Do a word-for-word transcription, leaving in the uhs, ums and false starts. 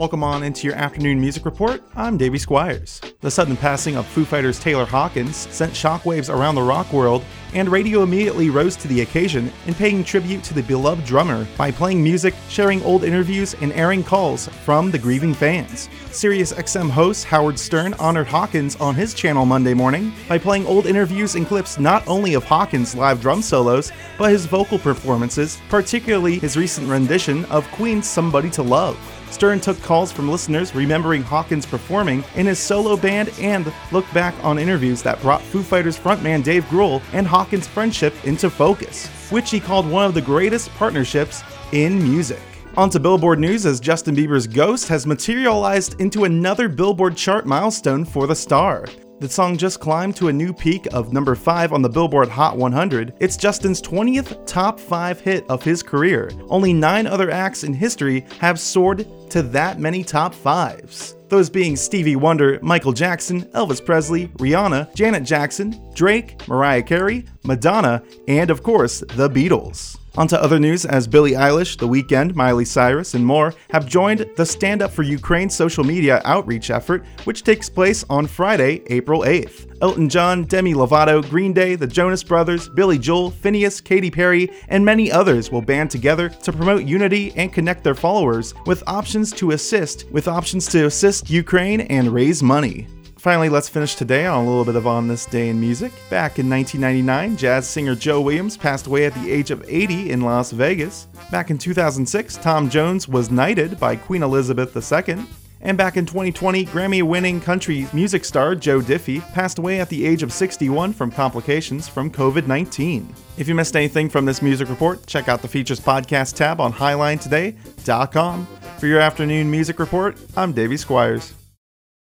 Welcome on into your afternoon music report. I'm Davey Squires. The sudden passing of Foo Fighters' Taylor Hawkins sent shockwaves around the rock world, and radio immediately rose to the occasion in paying tribute to the beloved drummer by playing music, sharing old interviews, and airing calls from the grieving fans. SiriusXM host Howard Stern honored Hawkins on his channel Monday morning by playing old interviews and clips not only of Hawkins' live drum solos, but his vocal performances, particularly his recent rendition of Queen's Somebody to Love. Stern took calls from listeners remembering Hawkins performing in his solo band and looked back on interviews that brought Foo Fighters frontman Dave Grohl and Hawkins' friendship into focus, which he called one of the greatest partnerships in music. On to Billboard news, as Justin Bieber's Ghost has materialized into another Billboard chart milestone for the star. The song just climbed to a new peak of number five on the Billboard Hot one hundred. It's Justin's twentieth top five hit of his career. Only nine other acts in history have soared to that many top fives. Those being Stevie Wonder, Michael Jackson, Elvis Presley, Rihanna, Janet Jackson, Drake, Mariah Carey, Madonna, and of course, The Beatles. On to other news, as Billie Eilish, The Weeknd, Miley Cyrus, and more have joined the Stand Up for Ukraine social media outreach effort, which takes place on Friday, April eighth. Elton John, Demi Lovato, Green Day, The Jonas Brothers, Billy Joel, Phineas, Katy Perry, and many others will band together to promote unity and connect their followers with options to assist, with options to assist Ukraine and raise money. Finally, let's finish today on a little bit of On This Day in Music. Back in nineteen ninety-nine, jazz singer Joe Williams passed away at the age of eighty in Las Vegas. Back in two thousand six, Tom Jones was knighted by Queen Elizabeth the Second. And back in twenty twenty, Grammy-winning country music star Joe Diffie passed away at the age of sixty-one from complications from covid nineteen. If you missed anything from this music report, check out the Features Podcast tab on Highline Today dot com. For your afternoon music report, I'm Davey Squires.